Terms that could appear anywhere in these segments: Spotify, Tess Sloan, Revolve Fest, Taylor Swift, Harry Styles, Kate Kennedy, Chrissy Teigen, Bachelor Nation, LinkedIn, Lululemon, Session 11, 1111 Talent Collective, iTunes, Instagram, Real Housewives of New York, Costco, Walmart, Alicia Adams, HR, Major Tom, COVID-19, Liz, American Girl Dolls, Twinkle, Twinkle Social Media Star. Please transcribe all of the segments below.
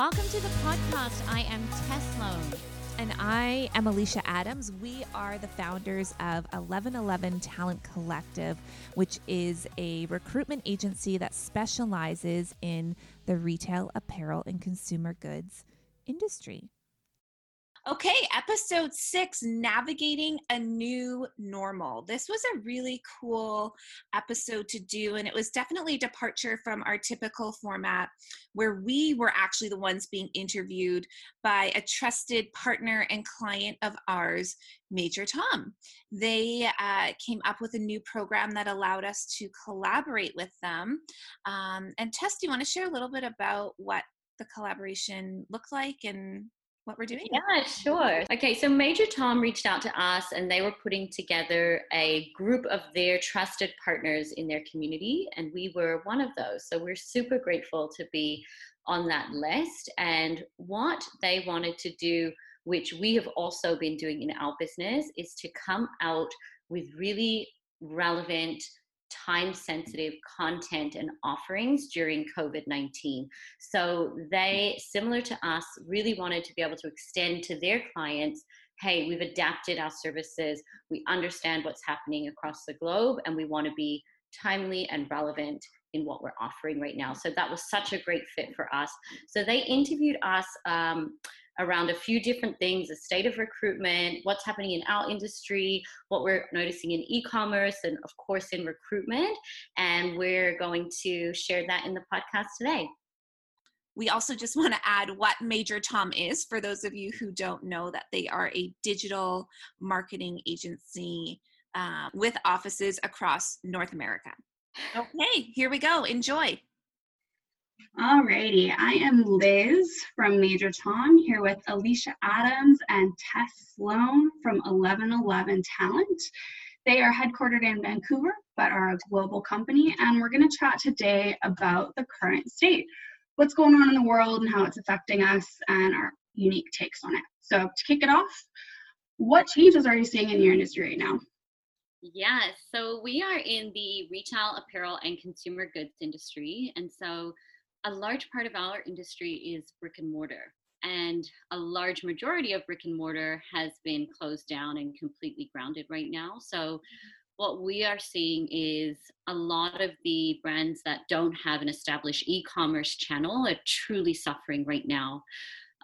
Welcome to the podcast. I am Tess Sloan. And I am Alicia Adams. We are the founders of 1111 Talent Collective, which is a recruitment agency that specializes in the retail, apparel, and consumer goods industry. Okay, episode 6, Navigating a New Normal. This was a really cool episode to do, and it was definitely a departure from our typical format where we were actually the ones being interviewed by a trusted partner and client of ours, Major Tom. They came up with a new program that allowed us to collaborate with them. And Tess, do you want to share a little bit about what the collaboration looked like and what we're doing? Yeah, sure. Okay, so Major Tom reached out to us and they were putting together a group of their trusted partners in their community, and we were one of those. So we're super grateful to be on that list. And what they wanted to do, which we have also been doing in our business, is to come out with really relevant, time-sensitive content and offerings during COVID-19. So they, similar to us, really wanted to be able to extend to their clients, hey, we've adapted our services, we understand what's happening across the globe, and we want to be timely and relevant in what we're offering right now. So that was such a great fit for us. So they interviewed us around a few different things, the state of recruitment, what's happening in our industry, what we're noticing in e-commerce, and of course in recruitment. And we're going to share that in the podcast today. We also just want to add what Major Tom is, for those of you who don't know, that they are a digital marketing agency with offices across North America. Okay, here we go. Enjoy. Alrighty, I am Liz from Major Tom, here with Alicia Adams and Tess Sloan from 1111 Talent. They are headquartered in Vancouver, but are a global company, and we're going to chat today about the current state, what's going on in the world and how it's affecting us, and our unique takes on it. So to kick it off, what changes are you seeing in your industry right now? Yes, so we are in the retail, apparel, and consumer goods industry, and so a large part of our industry is brick and mortar, and a large majority of brick and mortar has been closed down and completely grounded right now. So what we are seeing is a lot of the brands that don't have an established e-commerce channel are truly suffering right now.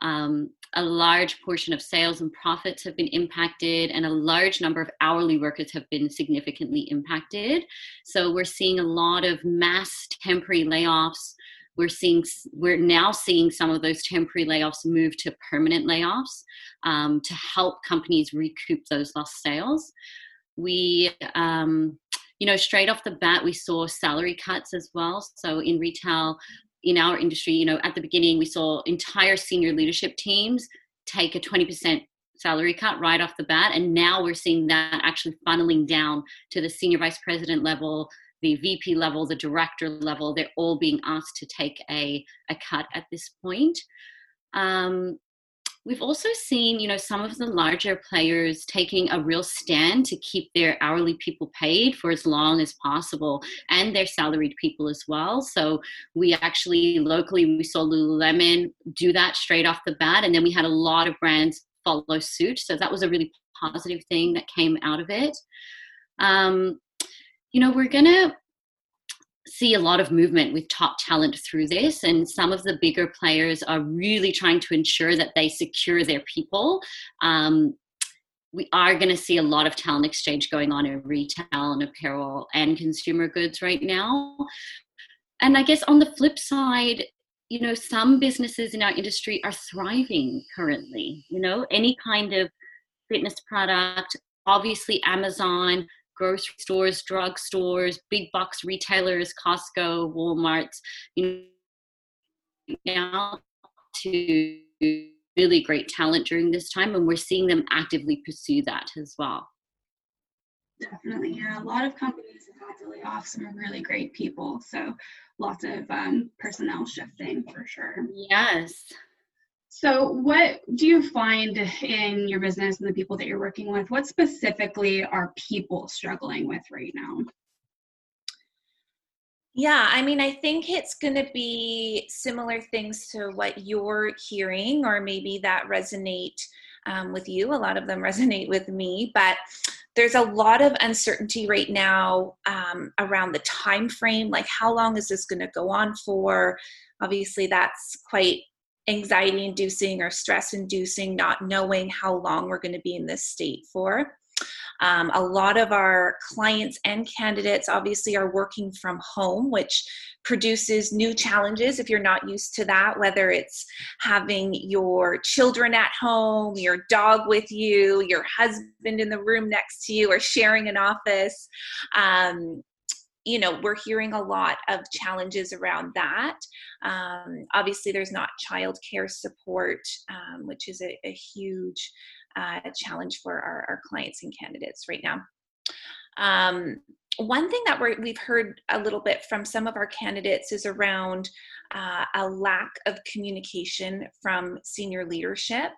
A large portion of sales and profits have been impacted, and a large number of hourly workers have been significantly impacted. So we're seeing a lot of mass temporary layoffs. We're now seeing some of those temporary layoffs move to permanent layoffs to help companies recoup those lost sales. We, straight off the bat, we saw salary cuts as well. So in retail, in our industry, at the beginning, we saw entire senior leadership teams take a 20% salary cut right off the bat. And now we're seeing that actually funneling down to the senior vice president level, the VP level, the director level. They're all being asked to take a cut at this point. We've also seen, some of the larger players taking a real stand to keep their hourly people paid for as long as possible, and their salaried people as well. So we actually locally, we saw Lululemon do that straight off the bat. And then we had a lot of brands follow suit. So that was a really positive thing that came out of it. We're going to see a lot of movement with top talent through this, and some of the bigger players are really trying to ensure that they secure their people. We are going to see a lot of talent exchange going on in retail and apparel and consumer goods right now. And I guess on the flip side, some businesses in our industry are thriving currently. Any kind of fitness product, obviously Amazon, grocery stores, drug stores, big box retailers, Costco, Walmarts, now to really great talent during this time, and we're seeing them actively pursue that as well. Definitely. Yeah, a lot of companies have had to lay off some really great people, so lots of personnel shifting for sure. Yes. So what do you find in your business and the people that you're working with? What specifically are people struggling with right now? Yeah, I mean, I think it's going to be similar things to what you're hearing, or maybe that resonate with you. A lot of them resonate with me, but there's a lot of uncertainty right now around the time frame. Like, how long is this going to go on for? Obviously, that's quite anxiety-inducing or stress-inducing, not knowing how long we're going to be in this state for. A lot of our clients and candidates obviously are working from home, which produces new challenges if you're not used to that, whether it's having your children at home, your dog with you, your husband in the room next to you, or sharing an office. You know, we're hearing a lot of challenges around that. Obviously, there's not childcare support, which is a huge challenge for our clients and candidates right now. One thing that we've heard a little bit from some of our candidates is around a lack of communication from senior leadership,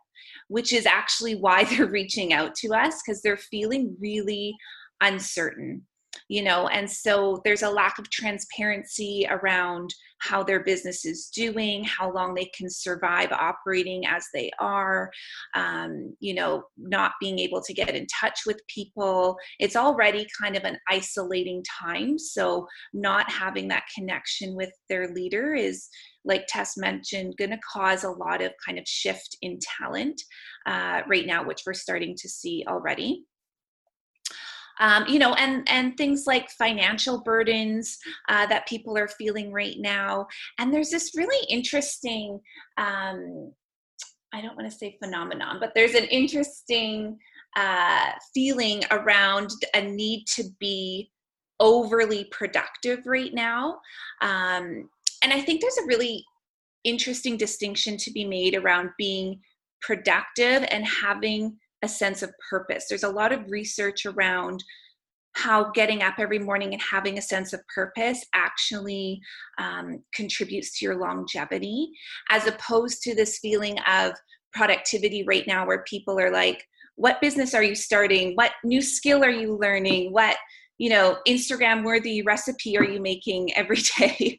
which is actually why they're reaching out to us, because they're feeling really uncertain. You know, and so there's a lack of transparency around how their business is doing, how long they can survive operating as they are, you know, not being able to get in touch with people. It's already kind of an isolating time. So not having that connection with their leader is, like Tess mentioned, going to cause a lot of kind of shift in talent right now, which we're starting to see already. You know, and things like financial burdens that people are feeling right now. And there's this really interesting, I don't want to say phenomenon, but there's an interesting feeling around a need to be overly productive right now. And I think there's a really interesting distinction to be made around being productive and having a sense of purpose. There's a lot of research around how getting up every morning and having a sense of purpose actually contributes to your longevity, as opposed to this feeling of productivity right now where people are like, what business are you starting? What new skill are you learning? What, you know, Instagram worthy recipe are you making every day?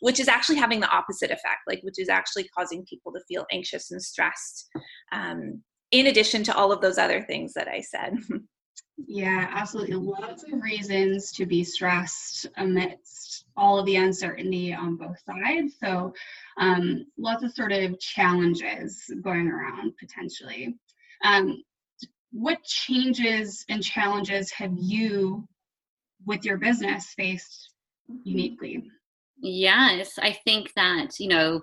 Which is actually having the opposite effect, like, which is actually causing people to feel anxious and stressed. In addition to all of those other things that I said. Yeah, absolutely. Lots of reasons to be stressed amidst all of the uncertainty on both sides. So lots of sort of challenges going around potentially. What changes and challenges have you with your business faced uniquely? Yes, I think that, you know,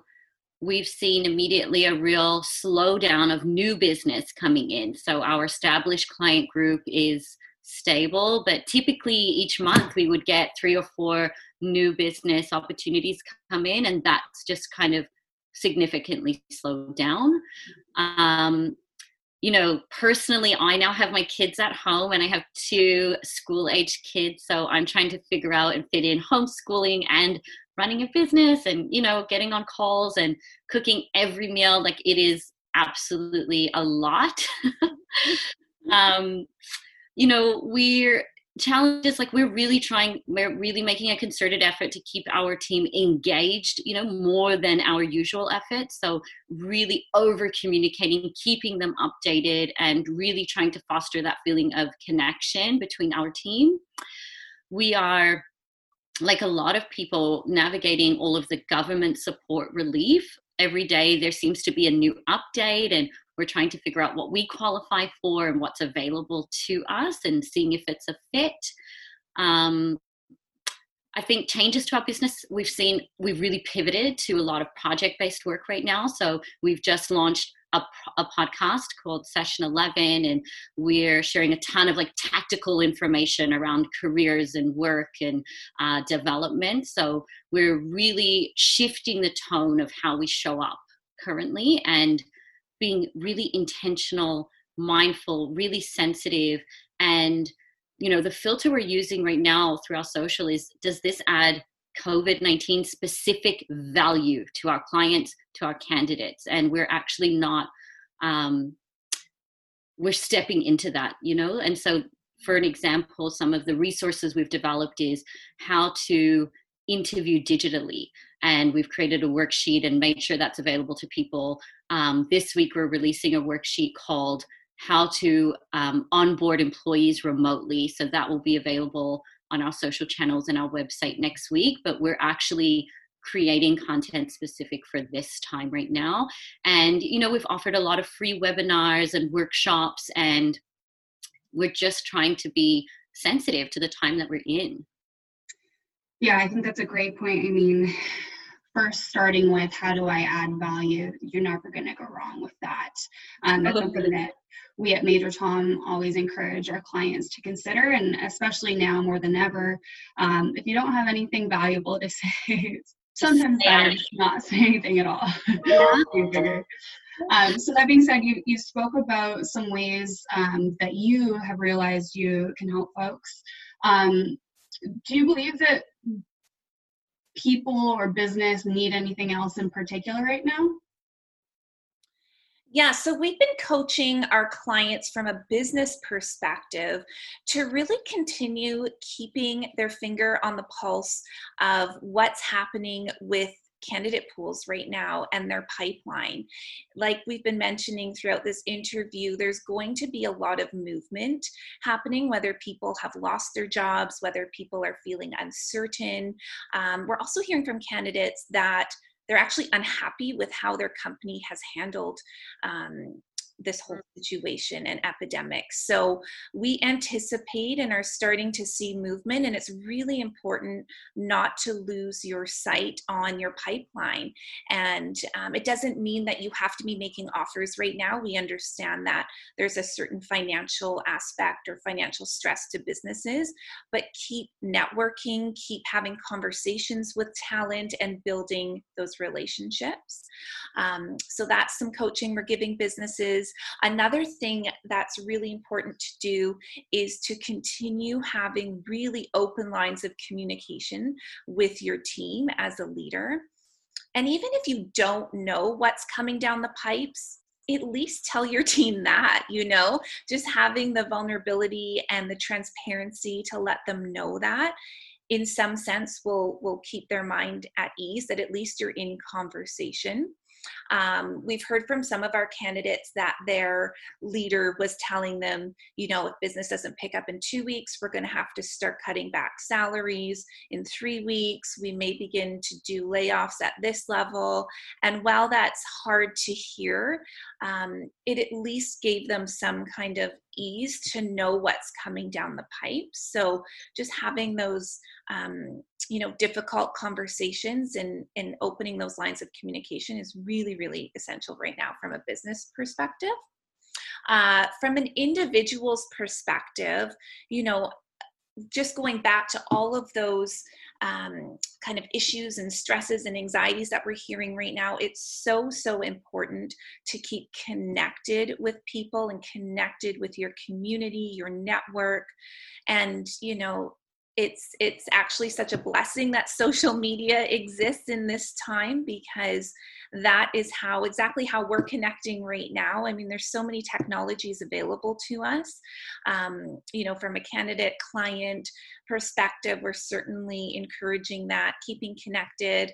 we've seen immediately a real slowdown of new business coming in. So our established client group is stable, but typically each month we would get 3 or 4 new business opportunities come in, and that's just kind of significantly slowed down. You know, personally, I now have my kids at home and I have 2 school-aged kids, so I'm trying to figure out and fit in homeschooling and running a business and, you know, getting on calls and cooking every meal. Like, it is absolutely a lot. You know, we're challenges, like, we're really making a concerted effort to keep our team engaged, you know, more than our usual effort. So really over communicating, keeping them updated, and really trying to foster that feeling of connection between our team. We are, like a lot of people, navigating all of the government support relief. Every day there seems to be a new update, and we're trying to figure out what we qualify for and what's available to us and seeing if it's a fit. I think changes to our business, we've really pivoted to a lot of project-based work right now. So we've just launched a podcast called Session 11, and we're sharing a ton of like tactical information around careers and work and development. So we're really shifting the tone of how we show up currently and being really intentional, mindful, really sensitive. And, you know, the filter we're using right now through our social is, does this add COVID-19 specific value to our clients, to our candidates? And we're actually not, we're stepping into that, you know? And so For an example, some of the resources we've developed is how to interview digitally. And we've created a worksheet and made sure that's available to people. This week, we're releasing a worksheet called How to Onboard Employees Remotely. So that will be available on our social channels and our website next week. But we're actually creating content specific for this time right now. And, you know, we've offered a lot of free webinars and workshops, and we're just trying to be sensitive to the time that we're in. Yeah, I think that's a great point. I mean, first starting with how do I add value? You're never going to go wrong with that. That's something that we at Major Tom always encourage our clients to consider, and especially now more than ever, if you don't have anything valuable to say, sometimes better to not say anything at all. Yeah. So that being said, you spoke about some ways that you have realized you can help folks. Do you believe that people or business need anything else in particular right now? Yeah, so we've been coaching our clients from a business perspective to really continue keeping their finger on the pulse of what's happening with candidate pools right now and their pipeline. Like we've been mentioning throughout this interview, there's going to be a lot of movement happening, whether people have lost their jobs, whether people are feeling uncertain. We're also hearing from candidates that they're actually unhappy with how their company has handled this whole situation and epidemic. So we anticipate and are starting to see movement, and it's really important not to lose your sight on your pipeline. And it doesn't mean that you have to be making offers right now. We understand that there's a certain financial aspect or financial stress to businesses, but keep networking, keep having conversations with talent and building those relationships. So that's some coaching we're giving businesses. Another thing that's really important to do is to continue having really open lines of communication with your team as a leader. And even if you don't know what's coming down the pipes, at least tell your team that, you know, just having the vulnerability and the transparency to let them know that, in some sense, will keep their mind at ease, that at least you're in conversation. We've heard from some of our candidates that their leader was telling them, you know, if business doesn't pick up in 2 weeks, we're going to have to start cutting back salaries. In 3 weeks, we may begin to do layoffs at this level. And while that's hard to hear, it at least gave them some kind of ease to know what's coming down the pipe. So just having those, you know, difficult conversations and opening those lines of communication is really, really essential right now from a business perspective. From an individual's perspective, you know, just going back to all of those kind of issues and stresses and anxieties that we're hearing right now, it's so important to keep connected with people and connected with your community, your network. And, you know, it's actually such a blessing that social media exists in this time, because that is exactly how we're connecting right now. I mean, there's so many technologies available to us. You know, from a candidate client perspective, we're certainly encouraging that, keeping connected.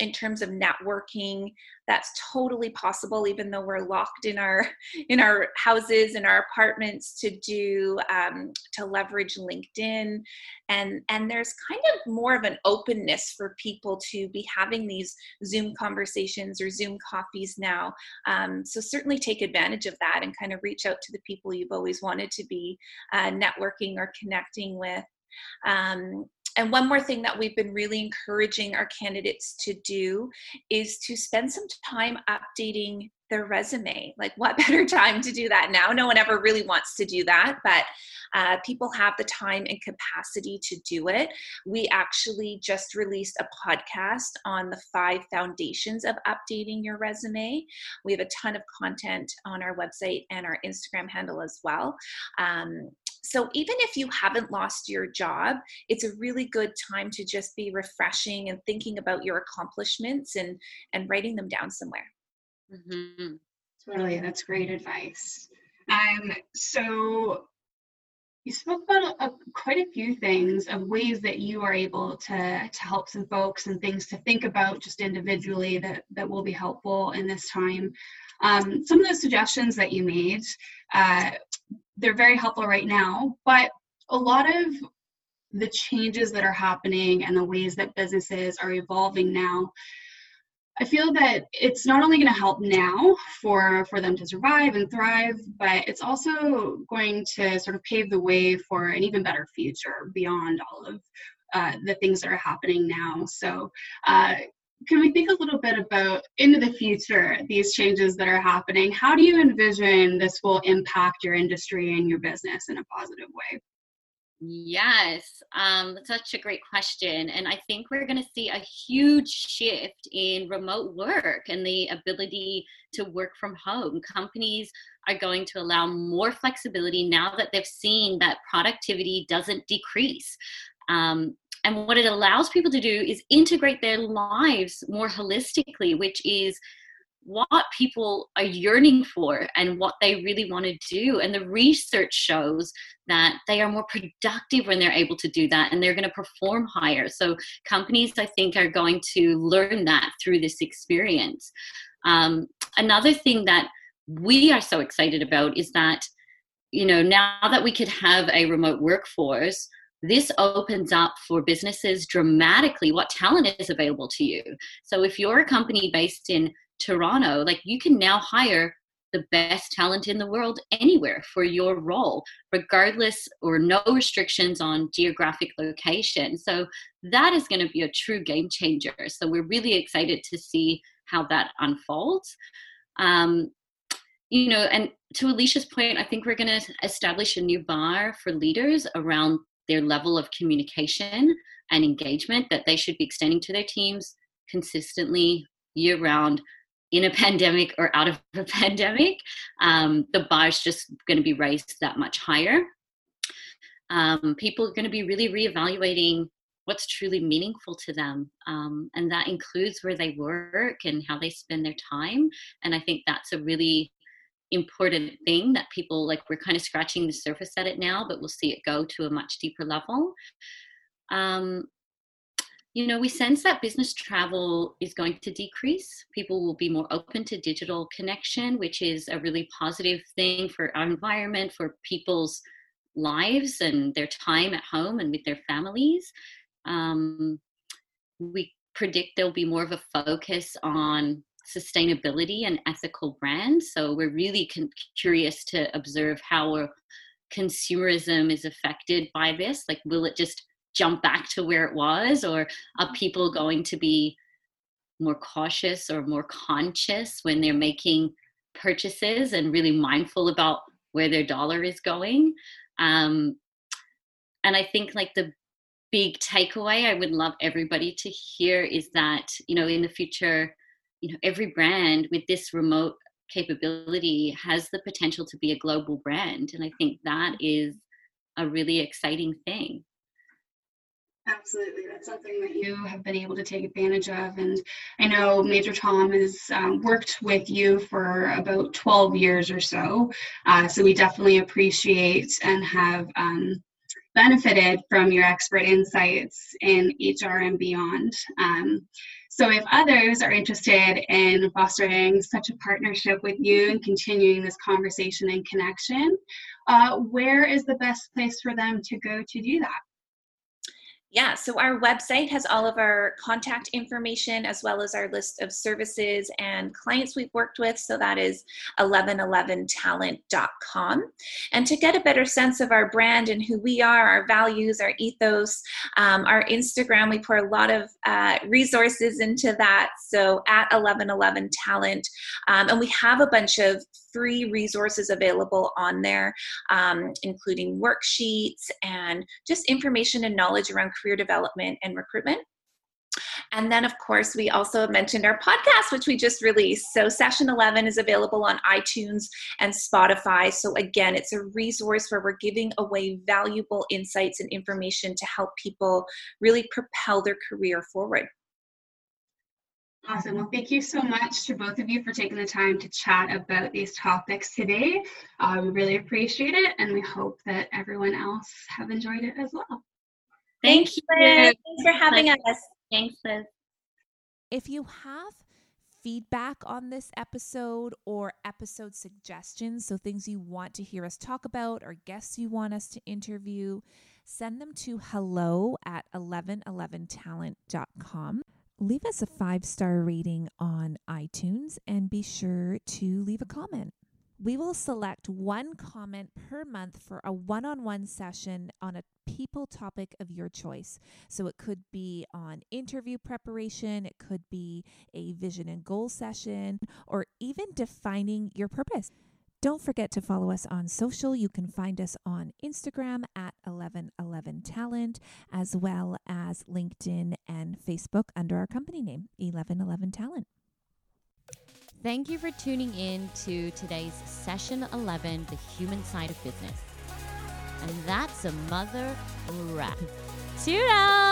In terms of networking, that's totally possible, even though we're locked in our houses, in our apartments, to do to leverage LinkedIn, and there's kind of more of an openness for people to be having these Zoom conversations or Zoom coffees now. So certainly take advantage of that and kind of reach out to the people you've always wanted to be networking or connecting with. And one more thing that we've been really encouraging our candidates to do is to spend some time updating their resume. Like, what better time to do that now? No one ever really wants to do that, but people have the time and capacity to do it. We actually just released a podcast on the 5 foundations of updating your resume. We have a ton of content on our website and our Instagram handle as well. So even if you haven't lost your job, it's a really good time to just be refreshing and thinking about your accomplishments and writing them down somewhere. Mm-hmm. Totally, that's great advice. So You spoke about quite a few things of ways that you are able to help some folks and things to think about just individually that will be helpful in this time. Some of those suggestions that you made, they're very helpful right now, but a lot of the changes that are happening and the ways that businesses are evolving now, I feel that it's not only going to help now for them to survive and thrive, but it's also going to sort of pave the way for an even better future beyond all of the things that are happening now. So can we think a little bit about, into the future, these changes that are happening? How do you envision this will impact your industry and your business in a positive way? Yes, such a great question. And I think we're going to see a huge shift in remote work and the ability to work from home. Companies are going to allow more flexibility now that they've seen that productivity doesn't decrease. And what it allows people to do is integrate their lives more holistically, which is what people are yearning for and what they really want to do. And the research shows that they are more productive when they're able to do that, and they're going to perform higher. So companies, I think, are going to learn that through this experience. Another thing that we are so excited about is that, you know, now that we could have a remote workforce, this opens up for businesses dramatically what talent is available to you. So if you're a company based in Toronto, like, you can now hire the best talent in the world anywhere for your role, regardless, or no restrictions on geographic location. So that is going to be a true game changer. So we're really excited to see how that unfolds. You know, and to Alicia's point, I think we're going to establish a new bar for leaders around their level of communication and engagement that they should be extending to their teams consistently year round, in a pandemic or out of a pandemic. The bar is just going to be raised that much higher. People are going to be really reevaluating what's truly meaningful to them. And that includes where they work and how they spend their time. And I think that's a really important thing that people, like, we're kind of scratching the surface at it now, but we'll see it go to a much deeper level. You know, we sense that business travel is going to decrease. People will be more open to digital connection, which is a really positive thing for our environment, for people's lives and their time at home and with their families. We predict there'll be more of a focus on sustainability and ethical brands. So we're really curious to observe how our consumerism is affected by this. Like, will it just jump back to where it was, or are people going to be more cautious or more conscious when they're making purchases and really mindful about where their dollar is going? And I think, like, the big takeaway I would love everybody to hear is that, you know, in the future, you know, every brand with this remote capability has the potential to be a global brand. And I think that is a really exciting thing. Absolutely. That's something that you have been able to take advantage of. And I know Major Tom has worked with you for about 12 years or so. So we definitely appreciate and have benefited from your expert insights in HR and beyond. So if others are interested in fostering such a partnership with you and continuing this conversation and connection, where is the best place for them to go to do that? Yeah, so our website has all of our contact information as well as our list of services and clients we've worked with. So that is 1111talent.com. And to get a better sense of our brand and who we are, our values, our ethos, our Instagram, we pour a lot of resources into that. So at 1111talent. And we have a bunch of free resources available on there, including worksheets and just information and knowledge around career development and recruitment. And then, of course, we also mentioned our podcast, which we just released. So Session 11 is available on iTunes and Spotify. So again, it's a resource where we're giving away valuable insights and information to help people really propel their career forward. Awesome. Well, thank you so much to both of you for taking the time to chat about these topics today. We really appreciate it, and we hope that everyone else have enjoyed it as well. Thank you, Liz. Thanks for having us. Thanks, Liz. If you have feedback on this episode or episode suggestions, so things you want to hear us talk about or guests you want us to interview, send them to hello@1111talent.com. Leave us a 5-star rating on iTunes and be sure to leave a comment. We will select one comment per month for a one-on-one session on a people topic of your choice. So it could be on interview preparation, it could be a vision and goal session, or even defining your purpose. Don't forget to follow us on social. You can find us on Instagram @1111talent, as well as LinkedIn and Facebook under our company name, 1111 Talent. Thank you for tuning in to today's Session 11, The Human Side of Business. And that's a mother wrap. Toodles!